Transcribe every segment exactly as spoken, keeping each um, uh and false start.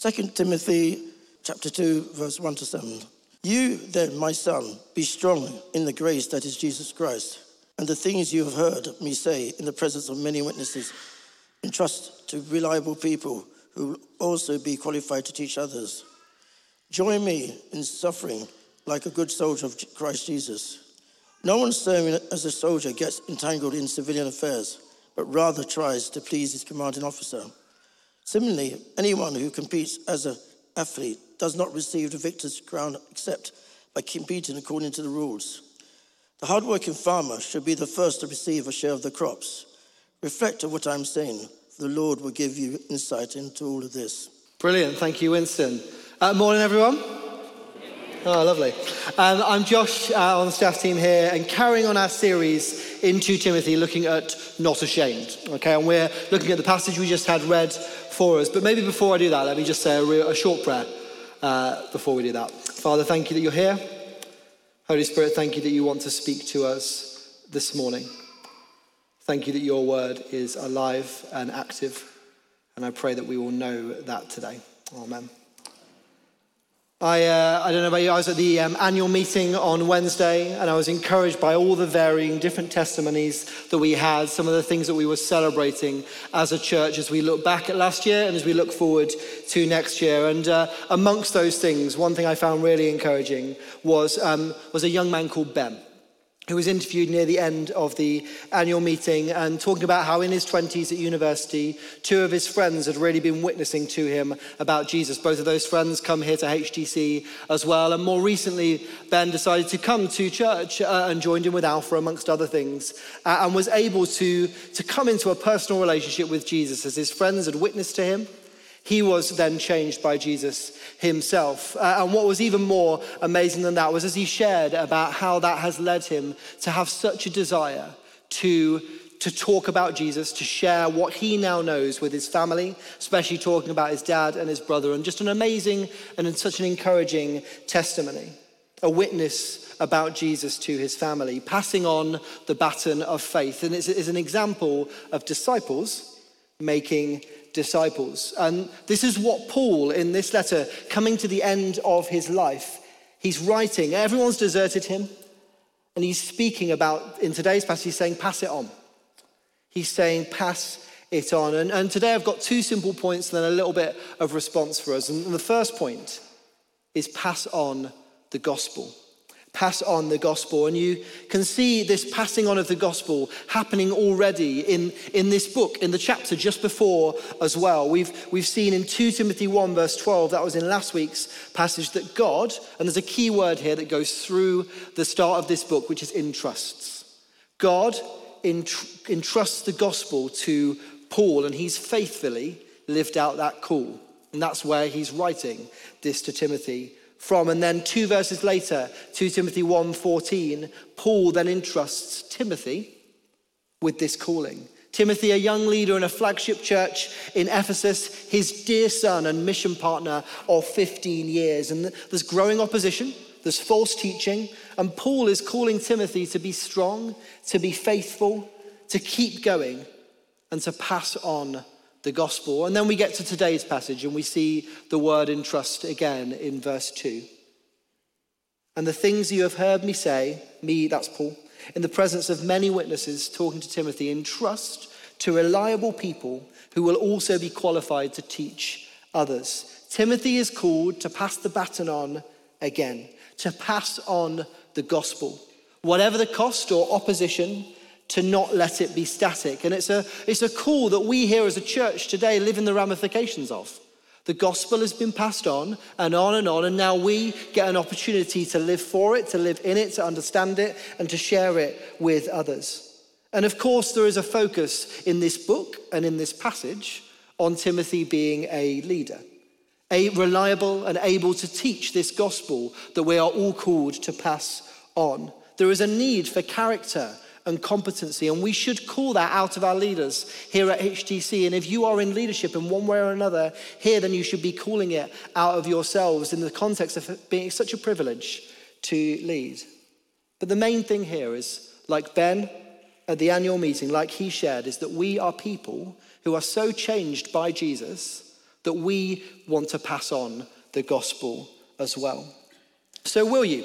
Second Timothy chapter two, verse one to seven. You then, my son, be strong in the grace that is Jesus Christ, and the things you have heard me say in the presence of many witnesses, entrust to reliable people who will also be qualified to teach others. Join me in suffering like a good soldier of Christ Jesus. No one serving as a soldier gets entangled in civilian affairs, but rather tries to please his commanding officer. Similarly, anyone who competes as an athlete does not receive the victor's crown except by competing according to the rules. The hard-working farmer should be the first to receive a share of the crops. Reflect on what I'm saying, for the Lord will give you insight into all of this. Brilliant, thank you, Winston. Uh, morning, everyone. Oh, lovely. Um, I'm Josh uh, on the staff team here, and carrying on our series in Second Timothy, looking at Not Ashamed. Okay, and we're looking at the passage we just had read for us. But maybe before I do that, let me just say a, real, a short prayer uh, before we do that. Father, thank you that you're here. Holy Spirit, thank you that you want to speak to us this morning. Thank you that your word is alive and active, and I pray that we will know that today. Amen. I, uh, I don't know about you, I was at the um, annual meeting on Wednesday, and I was encouraged by all the varying different testimonies that we had, some of the things that we were celebrating as a church as we look back at last year and as we look forward to next year. And uh, amongst those things, one thing I found really encouraging was um, was a young man called Ben, who was interviewed near the end of the annual meeting and talking about how in his twenties at university, two of his friends had really been witnessing to him about Jesus. Both of those friends come here to H T C as well. And more recently, Ben decided to come to church uh, and joined in with Alpha, amongst other things, uh, and was able to, to come into a personal relationship with Jesus as his friends had witnessed to him. He was then changed by Jesus himself. Uh, and what was even more amazing than that was as he shared about how that has led him to have such a desire to, to talk about Jesus, to share what he now knows with his family, especially talking about his dad and his brother, and just an amazing and such an encouraging testimony, a witness about Jesus to his family, passing on the baton of faith. And it's, it's an example of disciples making disciples. And this is what Paul, in this letter, coming to the end of his life, he's writing. Everyone's deserted him, and he's speaking about, in today's passage, he's saying, pass it on. He's saying, pass it on. And, and today I've got two simple points and then a little bit of response for us. And the first point is pass on the gospel. Pass on the gospel. And you can see this passing on of the gospel happening already in, in this book, in the chapter just before as well. We've we've seen in Second Timothy one verse twelve, that was in last week's passage, that God, and there's a key word here that goes through the start of this book, which is entrusts. God entr- entrusts the gospel to Paul, and he's faithfully lived out that call. And that's where he's writing this to Timothy from. And then two verses later, Second Timothy one fourteen, Paul then entrusts Timothy with this calling. Timothy, a young leader in a flagship church in Ephesus, his dear son and mission partner of fifteen years. And there's growing opposition, there's false teaching, and Paul is calling Timothy to be strong, to be faithful, to keep going, and to pass on the gospel. And then we get to today's passage and we see the word entrust again in verse two. And the things you have heard me say, me, that's Paul, in the presence of many witnesses, talking to Timothy, entrust to reliable people who will also be qualified to teach others. Timothy is called to pass the baton on again, to pass on the gospel, whatever the cost or opposition, to not let it be static. And it's a it's a call that we here as a church today live in the ramifications of. The gospel has been passed on and on and on, and now we get an opportunity to live for it, to live in it, to understand it, and to share it with others. And of course, there is a focus in this book and in this passage on Timothy being a leader, a reliable and able to teach this gospel that we are all called to pass on. There is a need for character and competency, and we should call that out of our leaders here at H T C. And if you are in leadership in one way or another here, then you should be calling it out of yourselves in the context of it being such a privilege to lead. But the main thing here is, like Ben at the annual meeting, like he shared, is that we are people who are so changed by Jesus that we want to pass on the gospel as well. So will you?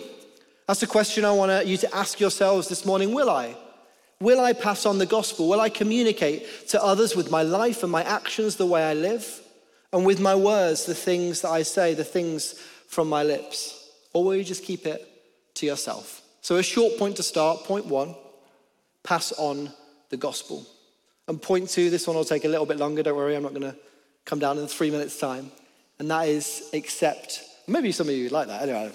That's the question I want you to ask yourselves this morning. Will I? Will I pass on the gospel? Will I communicate to others with my life and my actions, the way I live, and with my words, the things that I say, the things from my lips? Or will you just keep it to yourself? So a short point to start, point one, pass on the gospel. And point two, this one will take a little bit longer, don't worry, I'm not gonna come down in three minutes time. And that is accept, maybe some of you would like that, anyway,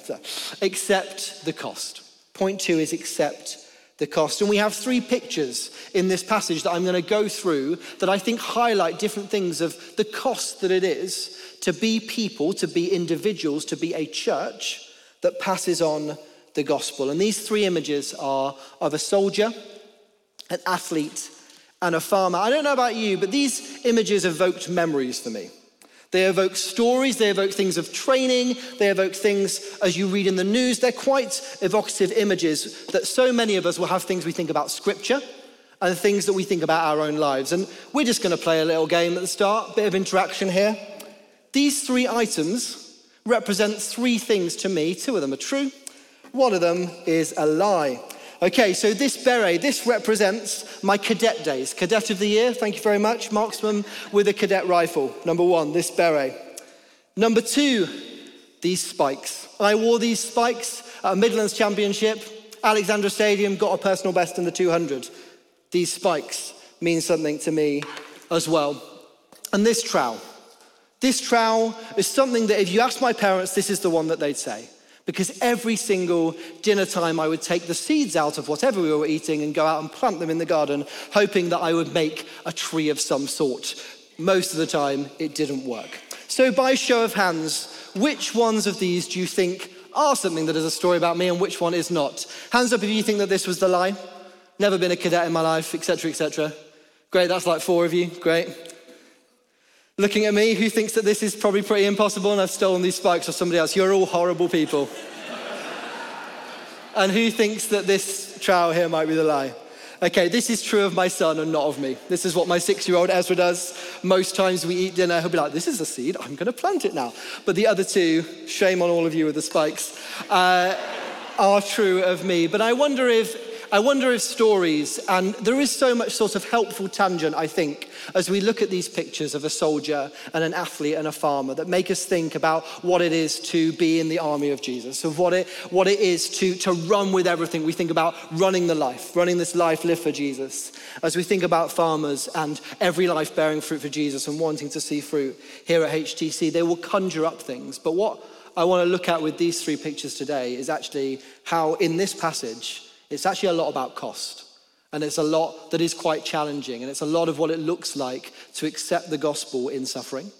accept the cost. Point two is accept the cost. And we have three pictures in this passage that I'm gonna go through that I think highlight different things of the cost that it is to be people, to be individuals, to be a church that passes on the gospel. And these three images are of a soldier, an athlete, and a farmer. I don't know about you, but these images evoked memories for me. They evoke stories, they evoke things of training, they evoke things as you read in the news. They're quite evocative images that so many of us will have things we think about scripture and things that we think about our own lives. And we're just gonna play a little game at the start, bit of interaction here. These three items represent three things to me. Two of them are true, one of them is a lie. Okay, so this beret, this represents my cadet days. Cadet of the year, thank you very much. Marksman with a cadet rifle. Number one, this beret. Number two, these spikes. I wore these spikes at a Midlands Championship. Alexandra Stadium, got a personal best in the two hundred. These spikes mean something to me as well. And this trowel. This trowel is something that if you ask my parents, this is the one that they'd say. Because every single dinner time I would take the seeds out of whatever we were eating and go out and plant them in the garden, hoping that I would make a tree of some sort. Most of the time, it didn't work. So by show of hands, which ones of these do you think are something that is a story about me and which one is not? Hands up if you think that this was the lie. Never been a cadet in my life, et cetera, et cetera. Great, that's like four of you, great. Looking at me, who thinks that this is probably pretty impossible and I've stolen these spikes off somebody else? You're all horrible people. And who thinks that this trowel here might be the lie? Okay, this is true of my son and not of me. This is what my six-year-old Ezra does. Most times we eat dinner, he'll be like, this is a seed, I'm gonna plant it now. But the other two, shame on all of you with the spikes, uh, are true of me. But I wonder if I wonder if stories, and there is so much sort of helpful tangent, I think, as we look at these pictures of a soldier and an athlete and a farmer that make us think about what it is to be in the army of Jesus, of what it what it is to, to run with everything. We think about running the life, running this life lived for Jesus. As we think about farmers and every life bearing fruit for Jesus and wanting to see fruit here at H T C, they will conjure up things. But what I want to look at with these three pictures today is actually how in this passage, it's actually a lot about cost, and it's a lot that is quite challenging, and it's a lot of what it looks like to accept the gospel in suffering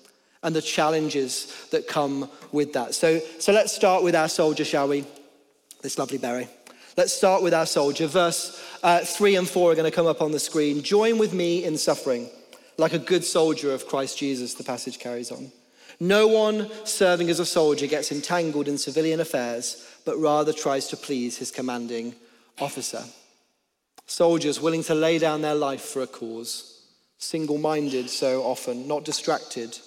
and the challenges that come with that. So, so let's start with our soldier, shall we? This lovely beret. Let's start with our soldier. Verse uh, three and four are gonna come up on the screen. Join with me in suffering, like a good soldier of Christ Jesus, the passage carries on. No one serving as a soldier gets entangled in civilian affairs, but rather tries to please his commanding officer. Soldiers willing to lay down their life for a cause, single-minded so often, not distracted.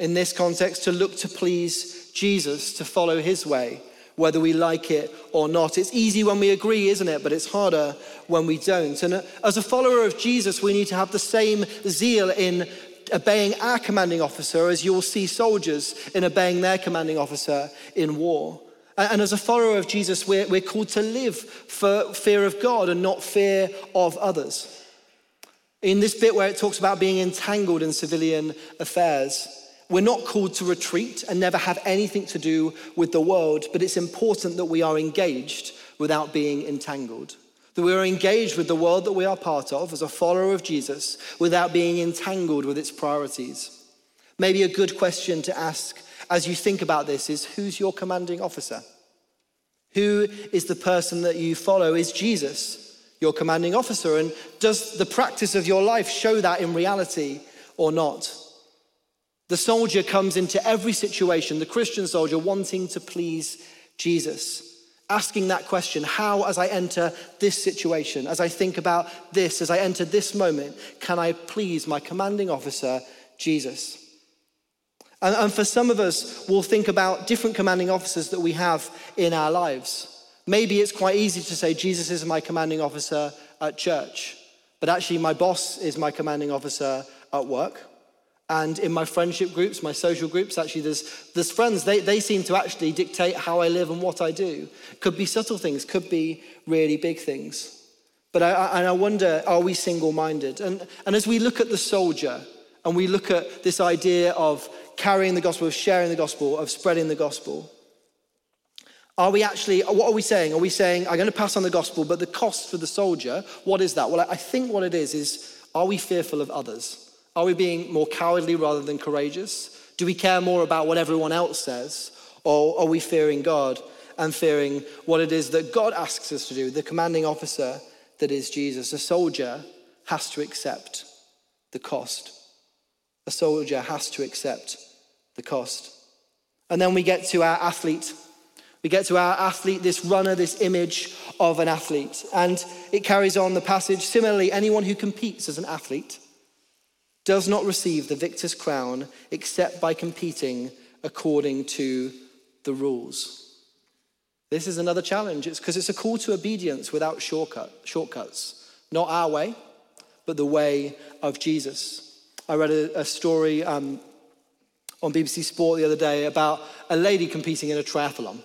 In this context, to look to please Jesus, to follow his way, whether we like it or not. It's easy when we agree, isn't it? But it's harder when we don't. And as a follower of Jesus, we need to have the same zeal in obeying our commanding officer as you'll see soldiers in obeying their commanding officer in war. And as a follower of Jesus, we're, we're called to live for fear of God and not fear of others. In this bit where it talks about being entangled in civilian affairs, we're not called to retreat and never have anything to do with the world, but it's important that we are engaged without being entangled. That we are engaged with the world that we are part of as a follower of Jesus without being entangled with its priorities. Maybe a good question to ask as you think about this is, who's your commanding officer? Who is the person that you follow? Is Jesus your commanding officer? And does the practice of your life show that in reality or not? The soldier comes into every situation, the Christian soldier, wanting to please Jesus. Asking that question, how as I enter this situation, as I think about this, as I enter this moment, can I please my commanding officer, Jesus? And, and for some of us, we'll think about different commanding officers that we have in our lives. Maybe it's quite easy to say, Jesus is my commanding officer at church, but actually my boss is my commanding officer at work. And in my friendship groups, my social groups, actually there's, there's friends, they, they seem to actually dictate how I live and what I do. Could be subtle things, could be really big things. But I, I, and I wonder, are we single-minded? And, and as we look at the soldier, and we look at this idea of carrying the gospel, of sharing the gospel, of spreading the gospel, are we actually, what are we saying? Are we saying, I'm going to pass on the gospel, but the cost for the soldier, what is that? Well, I think what it is is, are we fearful of others? Are we being more cowardly rather than courageous? Do we care more about what everyone else says? Or are we fearing God and fearing what it is that God asks us to do? The commanding officer that is Jesus. A soldier has to accept the cost. A soldier has to accept the cost. And then we get to our athlete. We get to our athlete, this runner, this image of an athlete. And it carries on the passage. Similarly, anyone who competes as an athlete does not receive the victor's crown except by competing according to the rules. This is another challenge. It's because it's a call to obedience without shortcut, shortcuts. Not our way, but the way of Jesus. I read a, a story um, on B B C Sport the other day about a lady competing in a triathlon.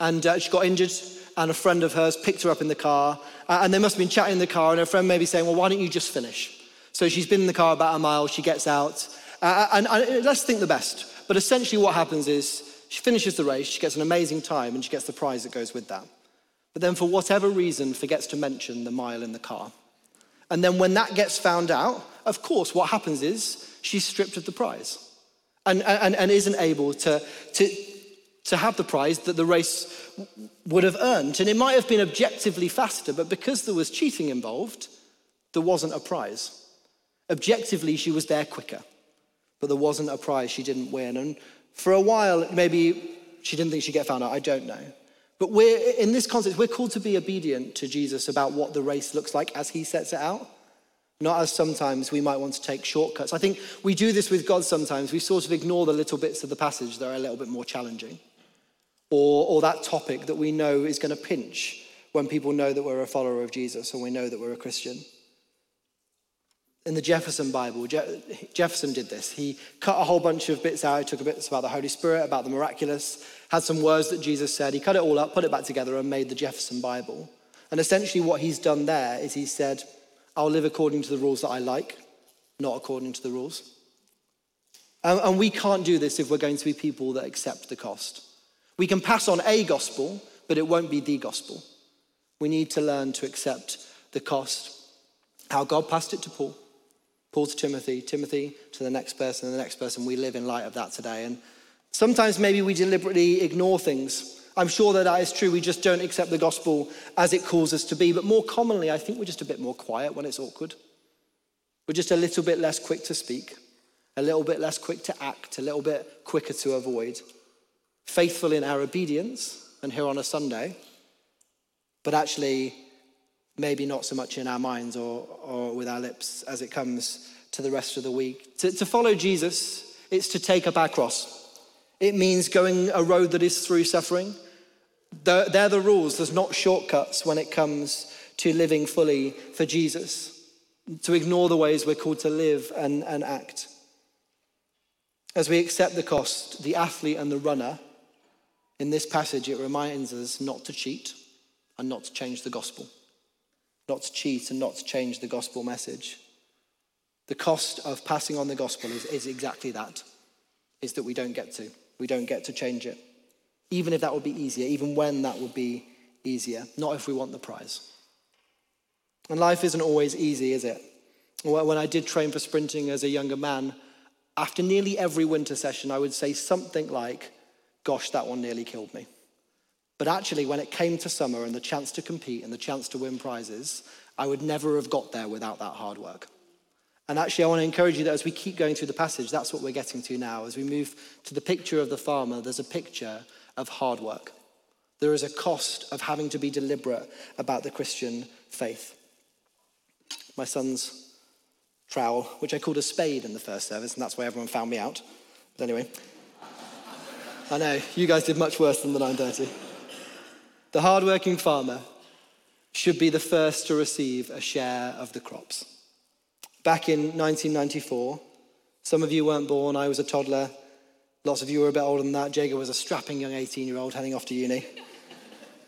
And uh, she got injured, and a friend of hers picked her up in the car. Uh, and they must have been chatting in the car, and her friend may be saying, well, why don't you just finish? So she's been in the car about a mile, she gets out. Uh, and, and let's think the best. But essentially what happens is she finishes the race, she gets an amazing time, and she gets the prize that goes with that. But then for whatever reason, forgets to mention the mile in the car. And then when that gets found out, of course, what happens is she's stripped of the prize and, and, and isn't able to, to, to have the prize that the race would have earned. And it might have been objectively faster, but because there was cheating involved, there wasn't a prize. Objectively, she was there quicker, but there wasn't a prize, she didn't win. And for a while, maybe she didn't think she'd get found out, I don't know. But we're in this context, we're called to be obedient to Jesus about what the race looks like as he sets it out, not as sometimes we might want to take shortcuts. I think we do this with God sometimes. We sort of ignore the little bits of the passage that are a little bit more challenging, or, or that topic that we know is going to pinch when people know that we're a follower of Jesus or we know that we're a Christian. In the Jefferson Bible, Je- Jefferson did this. He cut a whole bunch of bits out. He took a bit about the Holy Spirit, about the miraculous, had some words that Jesus said. He cut it all up, put it back together, and made the Jefferson Bible. And essentially what he's done there is he said, I'll live according to the rules that I like, not according to the rules. And, and we can't do this if we're going to be people that accept the cost. We can pass on a gospel, but it won't be the gospel. We need to learn to accept the cost. How God passed it to Paul. Paul to Timothy, Timothy to the next person, and the next person. We live in light of that today. And sometimes maybe we deliberately ignore things. I'm sure that that is true. We just don't accept the gospel as it calls us to be. But more commonly, I think we're just a bit more quiet when it's awkward. We're just a little bit less quick to speak, a little bit less quick to act, a little bit quicker to avoid. Faithful in our obedience and here on a Sunday, but actually maybe not so much in our minds or, or with our lips as it comes to the rest of the week. To, to follow Jesus, it's to take up our cross. It means going a road that is through suffering. They're, they're the rules. There's not shortcuts when it comes to living fully for Jesus, to ignore the ways we're called to live and, and act. As we accept the cost, the athlete and the runner, in this passage, it reminds us not to cheat and not to change the gospel. Not to cheat and not to change the gospel message. The cost of passing on the gospel is, is exactly that, is that we don't get to. We don't get to change it, even if that would be easier, even when that would be easier, not if we want the prize. And life isn't always easy, is it? When I did train for sprinting as a younger man, after nearly every winter session, I would say something like, gosh, that one nearly killed me. But actually, when it came to summer and the chance to compete and the chance to win prizes, I would never have got there without that hard work. And actually, I want to encourage you that as we keep going through the passage, that's what we're getting to now. As we move to the picture of the farmer, there's a picture of hard work. There is a cost of having to be deliberate about the Christian faith. My son's trowel, which I called a spade in the first service, and that's why everyone found me out. Anyway, I know, you guys did much worse than the nine thirty. The hardworking farmer should be the first to receive a share of the crops. Back in nineteen ninety-four, some of you weren't born, I was a toddler. Lots of you were a bit older than that. Jago was a strapping young eighteen-year-old heading off to uni.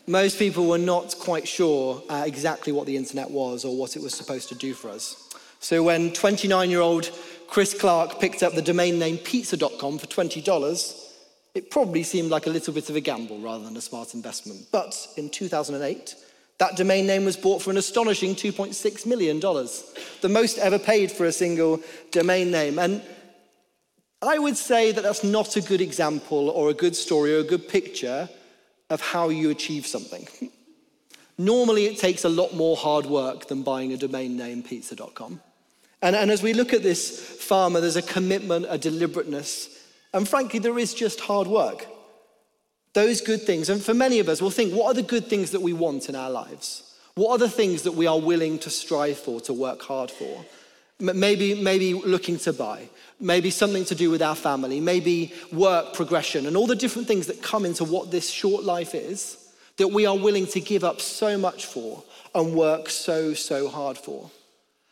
Most people were not quite sure uh, exactly what the internet was or what it was supposed to do for us. So when twenty-nine-year-old Chris Clark picked up the domain name pizza dot com for twenty dollars, it probably seemed like a little bit of a gamble rather than a smart investment. But in two thousand eight, that domain name was bought for an astonishing two point six million dollars, the most ever paid for a single domain name. And I would say that that's not a good example or a good story or a good picture of how you achieve something. Normally, it takes a lot more hard work than buying a domain name, pizza dot com. And, and as we look at this farmer, there's a commitment, a deliberateness, and frankly, there is just hard work. Those good things, and for many of us, we'll think, what are the good things that we want in our lives? What are the things that we are willing to strive for, to work hard for? Maybe, maybe looking to buy, maybe something to do with our family, maybe work progression, and all the different things that come into what this short life is, that we are willing to give up so much for and work so, so hard for.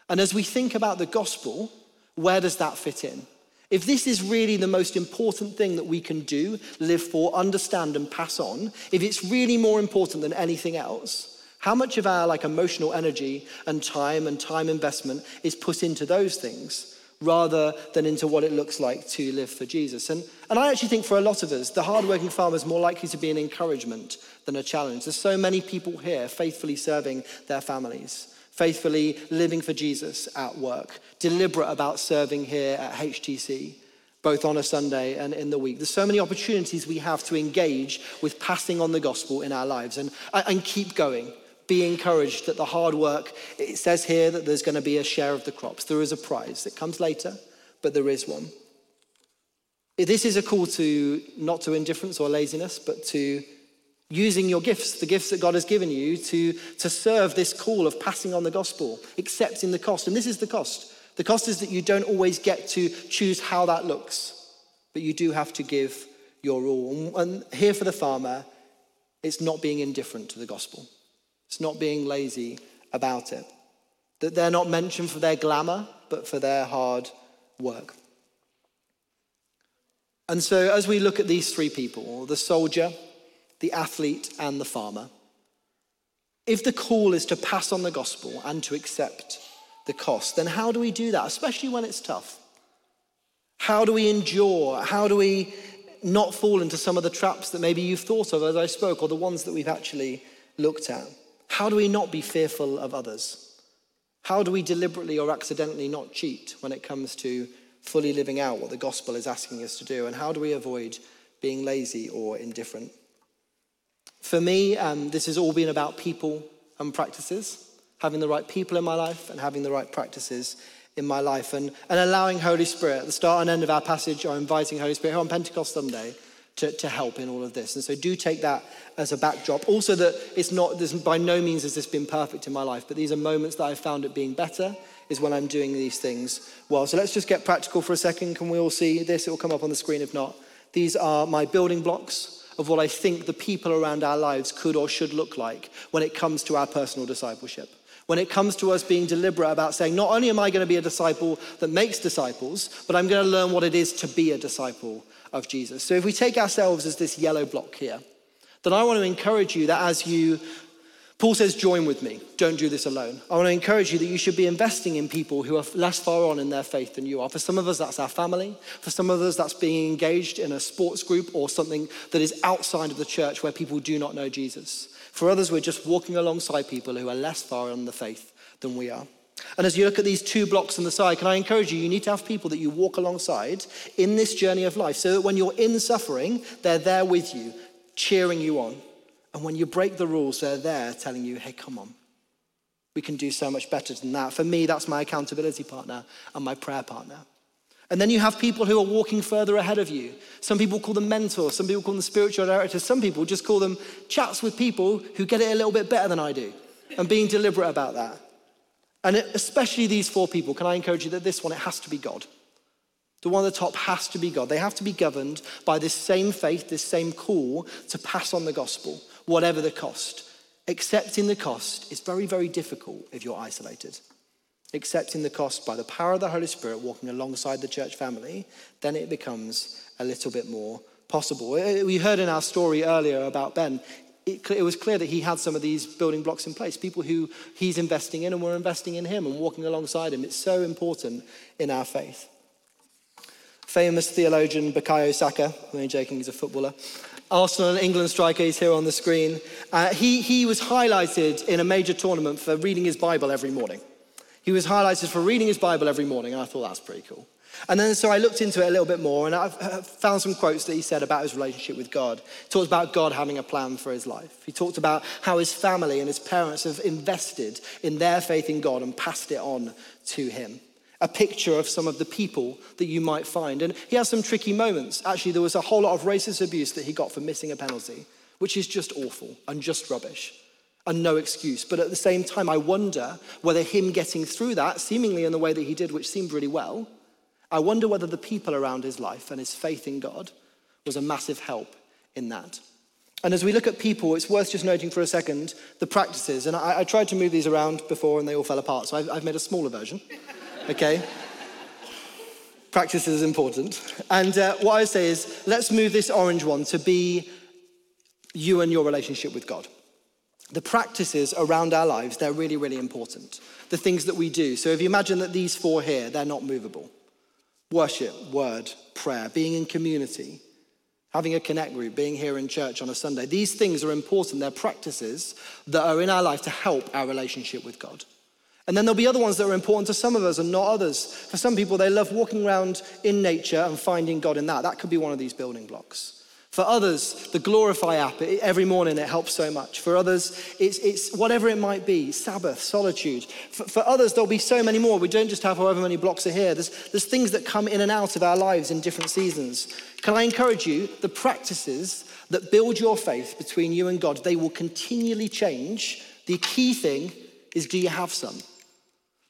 And as we think about the gospel, where does that fit in? If this is really the most important thing that we can do, live for, understand and pass on, if it's really more important than anything else, how much of our like emotional energy and time and time investment is put into those things rather than into what it looks like to live for Jesus? And, and I actually think for a lot of us, the hardworking farmer is more likely to be an encouragement than a challenge. There's so many people here faithfully serving their families, faithfully living for Jesus at work, deliberate about serving here at H T C, both on a Sunday and in the week. There's so many opportunities we have to engage with passing on the gospel in our lives and, and keep going. Be encouraged that the hard work, it says here that there's going to be a share of the crops. There is a prize. It comes later, but there is one. This is a call to not to indifference or laziness, but to using your gifts, the gifts that God has given you to, to serve this call of passing on the gospel, accepting the cost. And this is the cost. The cost is that you don't always get to choose how that looks, but you do have to give your all. And here for the farmer, it's not being indifferent to the gospel. It's not being lazy about it. That they're not mentioned for their glamour, but for their hard work. And so as we look at these three people, the soldier, the athlete and the farmer. If the call is to pass on the gospel and to accept the cost, then how do we do that, especially when it's tough? How do we endure? How do we not fall into some of the traps that maybe you've thought of as I spoke, or the ones that we've actually looked at? How do we not be fearful of others? How do we deliberately or accidentally not cheat when it comes to fully living out what the gospel is asking us to do? And how do we avoid being lazy or indifferent? For me, um, this has all been about people and practices, having the right people in my life and having the right practices in my life and, and allowing Holy Spirit, at the start and end of our passage, are inviting Holy Spirit here on Pentecost Sunday to, to help in all of this. And so do take that as a backdrop. Also that it's not, this, by no means has this been perfect in my life, but these are moments that I've found it being better is when I'm doing these things well. So let's just get practical for a second. Can we all see this? It will come up on the screen if not. These are my building blocks of what I think the people around our lives could or should look like when it comes to our personal discipleship. When it comes to us being deliberate about saying, not only am I going to be a disciple that makes disciples, but I'm going to learn what it is to be a disciple of Jesus. So if we take ourselves as this yellow block here, then I want to encourage you that as you, Paul says, join with me, don't do this alone. I want to encourage you that you should be investing in people who are less far on in their faith than you are. For some of us, that's our family. For some of us, that's being engaged in a sports group or something that is outside of the church where people do not know Jesus. For others, we're just walking alongside people who are less far on the faith than we are. And as you look at these two blocks on the side, can I encourage you, you need to have people that you walk alongside in this journey of life so that when you're in suffering, they're there with you, cheering you on. And when you break the rules, they're there telling you, hey, come on. We can do so much better than that. For me, that's my accountability partner and my prayer partner. And then you have people who are walking further ahead of you. Some people call them mentors. Some people call them spiritual directors. Some people just call them chats with people who get it a little bit better than I do and being deliberate about that. And especially these four people, can I encourage you that this one, it has to be God. The one at the top has to be God. They have to be governed by this same faith, this same call to pass on the gospel, whatever the cost. Accepting the cost is very, very difficult if you're isolated. Accepting the cost by the power of the Holy Spirit walking alongside the church family, then it becomes a little bit more possible. We heard in our story earlier about Ben, it, it was clear that he had some of these building blocks in place, people who he's investing in and we're investing in him and walking alongside him. It's so important in our faith. Famous theologian Bakayo Saka, I'm only joking, he's a footballer, Arsenal and England striker, he's here on the screen. Uh, he, he was highlighted in a major tournament for reading his Bible every morning. He was highlighted for reading his Bible every morning, and I thought that's pretty cool. And then so I looked into it a little bit more, and I found some quotes that he said about his relationship with God. He talked about God having a plan for his life. He talked about how his family and his parents have invested in their faith in God and passed it on to him. A picture of some of the people that you might find. And he has some tricky moments. Actually, there was a whole lot of racist abuse that he got for missing a penalty, which is just awful and just rubbish and no excuse. But at the same time, I wonder whether him getting through that, seemingly in the way that he did, which seemed really well, I wonder whether the people around his life and his faith in God was a massive help in that. And as we look at people, it's worth just noting for a second the practices. And I, I tried to move these around before and they all fell apart, so I've, I've made a smaller version. Okay? Practice is important. And uh, what I say is, let's move this orange one to be you and your relationship with God. The practices around our lives, they're really, really important. The things that we do. So if you imagine that these four here, they're not movable. Worship, word, prayer, being in community, having a connect group, being here in church on a Sunday. These things are important. They're practices that are in our life to help our relationship with God. And then there'll be other ones that are important to some of us and not others. For some people, they love walking around in nature and finding God in that. That could be one of these building blocks. For others, the Glorify app, every morning it helps so much. For others, it's it's whatever it might be, Sabbath, solitude. For, for others, there'll be so many more. We don't just have however many blocks are here. There's, there's things that come in and out of our lives in different seasons. Can I encourage you, the practices that build your faith between you and God, they will continually change. The key thing is, do you have some?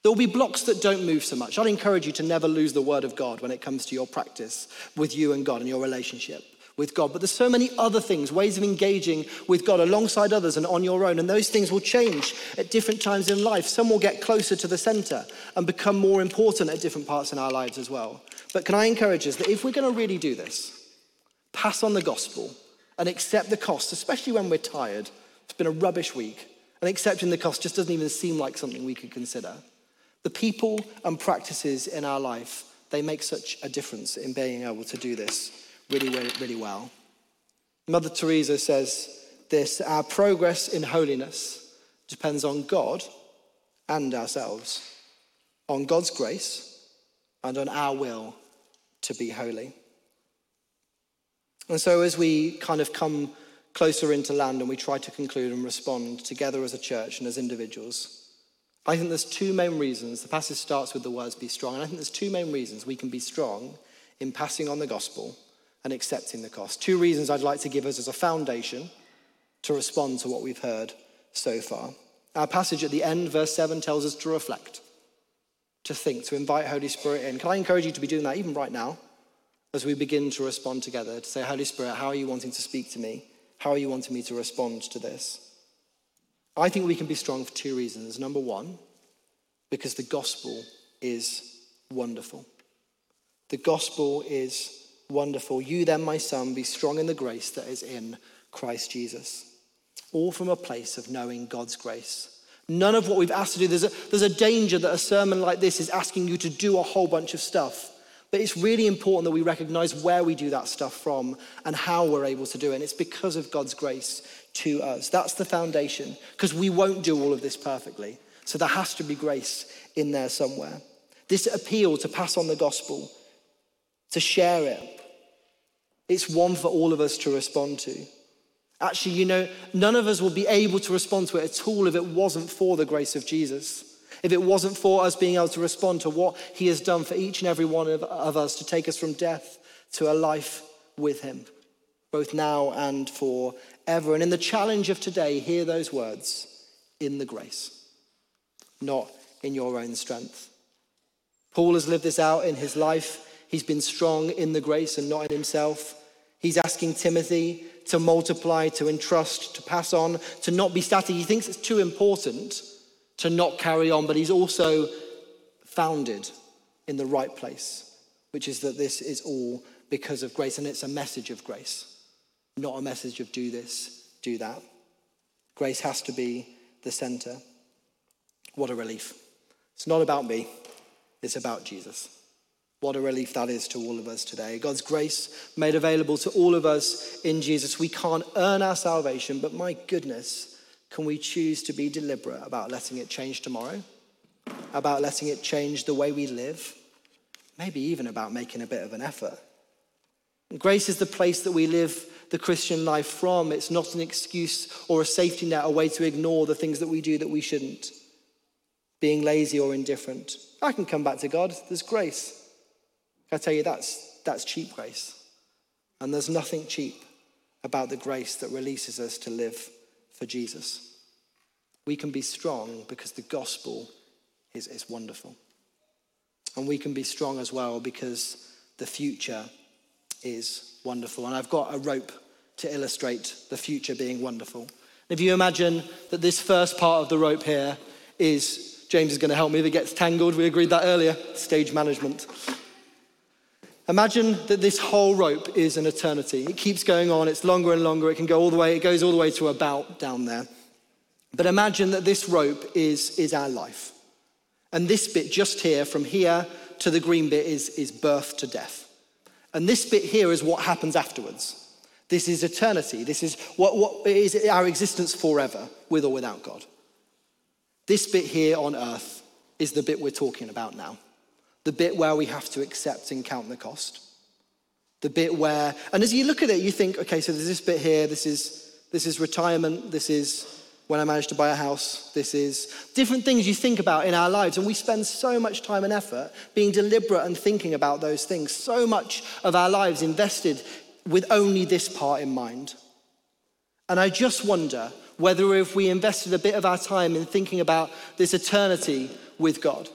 There'll be blocks that don't move so much. I'd encourage you to never lose the word of God when it comes to your practice with you and God and your relationship with God. But there's so many other things, ways of engaging with God alongside others and on your own. And those things will change at different times in life. Some will get closer to the center and become more important at different parts in our lives as well. But can I encourage us that if we're going to really do this, pass on the gospel and accept the cost, especially when we're tired. It's been a rubbish week. And accepting the cost just doesn't even seem like something we could consider. The people and practices in our life, they make such a difference in being able to do this really, really well. Mother Teresa says this, our progress in holiness depends on God and ourselves, on God's grace and on our will to be holy. And so as we kind of come closer into land and we try to conclude and respond together as a church and as individuals, I think there's two main reasons. The passage starts with the words be strong. And I think there's two main reasons we can be strong in passing on the gospel and accepting the cost. Two reasons I'd like to give us as a foundation to respond to what we've heard so far. Our passage at the end, verse seven, tells us to reflect, to think, to invite Holy Spirit in. Can I encourage you to be doing that even right now as we begin to respond together, to say, Holy Spirit, how are you wanting to speak to me? How are you wanting me to respond to this? I think we can be strong for two reasons. Number one, because the gospel is wonderful. The gospel is wonderful. You then, my son, be strong in the grace that is in Christ Jesus. All from a place of knowing God's grace. None of what we've asked to do. There's a, there's a danger that a sermon like this is asking you to do a whole bunch of stuff. But it's really important that we recognize where we do that stuff from and how we're able to do it. And it's because of God's grace to us. That's the foundation, because we won't do all of this perfectly. So there has to be grace in there somewhere. This appeal to pass on the gospel, to share it, it's one for all of us to respond to. Actually, you know, none of us would be able to respond to it at all if it wasn't for the grace of Jesus. If it wasn't for us being able to respond to what he has done for each and every one of, of us to take us from death to a life with him, both now and forever. Ever. And in the challenge of today, hear those words, in the grace, not in your own strength. Paul has lived this out in his life. He's been strong in the grace and not in himself. He's asking Timothy to multiply, to entrust, to pass on, to not be static. He thinks it's too important to not carry on, but he's also founded in the right place, which is that this is all because of grace, and it's a message of grace, not a message of do this, do that. Grace has to be the center. What a relief. It's not about me, it's about Jesus. What a relief that is to all of us today. God's grace made available to all of us in Jesus. We can't earn our salvation, but my goodness, can we choose to be deliberate about letting it change tomorrow, about letting it change the way we live, maybe even about making a bit of an effort. Grace is the place that we live the Christian life from. It's not an excuse or a safety net, a way to ignore the things that we do that we shouldn't, being lazy or indifferent. I can come back to God, there's grace. I tell you, that's that's cheap grace. And there's nothing cheap about the grace that releases us to live for Jesus. We can be strong because the gospel is, is wonderful. And we can be strong as well because the future is wonderful. And I've got a rope to illustrate the future being wonderful. If you imagine that this first part of the rope here is, James is going to help me, that gets tangled. We agreed that earlier, stage management. Imagine that this whole rope is an eternity. It keeps going on, it's longer and longer, it can go all the way, it goes all the way to about down there. But imagine that this rope is, is our life. And this bit just here, from here to the green bit, is, is birth to death. And this bit here is what happens afterwards. This is eternity. This is what, what is our existence forever, with or without God. This bit here on earth is the bit we're talking about now. The bit where we have to accept and count the cost. The bit where, and as you look at it, you think, okay, so there's this bit here, this is this is retirement, this is when I managed to buy a house, this is different things you think about in our lives, and we spend so much time and effort being deliberate and thinking about those things, so much of our lives invested with only this part in mind. And I just wonder whether if we invested a bit of our time in thinking about this eternity with God,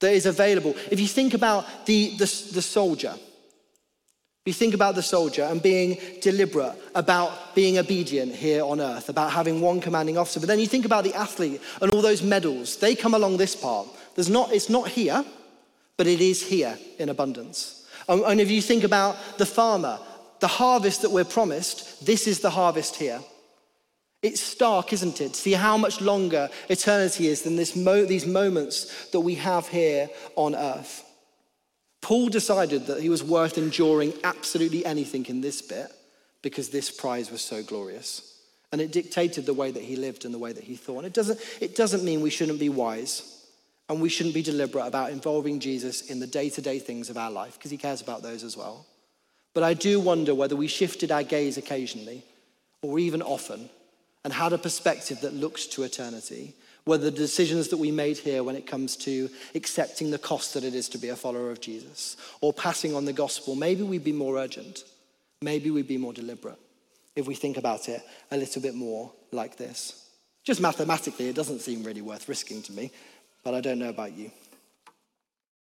that is available. If you think about the, the, the soldier, if you think about the soldier and being deliberate about being obedient here on earth, about having one commanding officer, but then you think about the athlete and all those medals, they come along this part. There's not, it's not here, but it is here in abundance. And, and if you think about the farmer, the harvest that we're promised, this is the harvest here. It's stark, isn't it? See how much longer eternity is than this mo- these moments that we have here on earth. Paul decided that he was worth enduring absolutely anything in this bit because this prize was so glorious. And it dictated the way that he lived and the way that he thought. And it doesn't, it doesn't mean we shouldn't be wise and we shouldn't be deliberate about involving Jesus in the day-to-day things of our life because he cares about those as well. But I do wonder whether we shifted our gaze occasionally or even often and had a perspective that looks to eternity, whether the decisions that we made here when it comes to accepting the cost that it is to be a follower of Jesus or passing on the gospel, maybe we'd be more urgent, maybe we'd be more deliberate if we think about it a little bit more like this. Just mathematically, it doesn't seem really worth risking to me, but I don't know about you.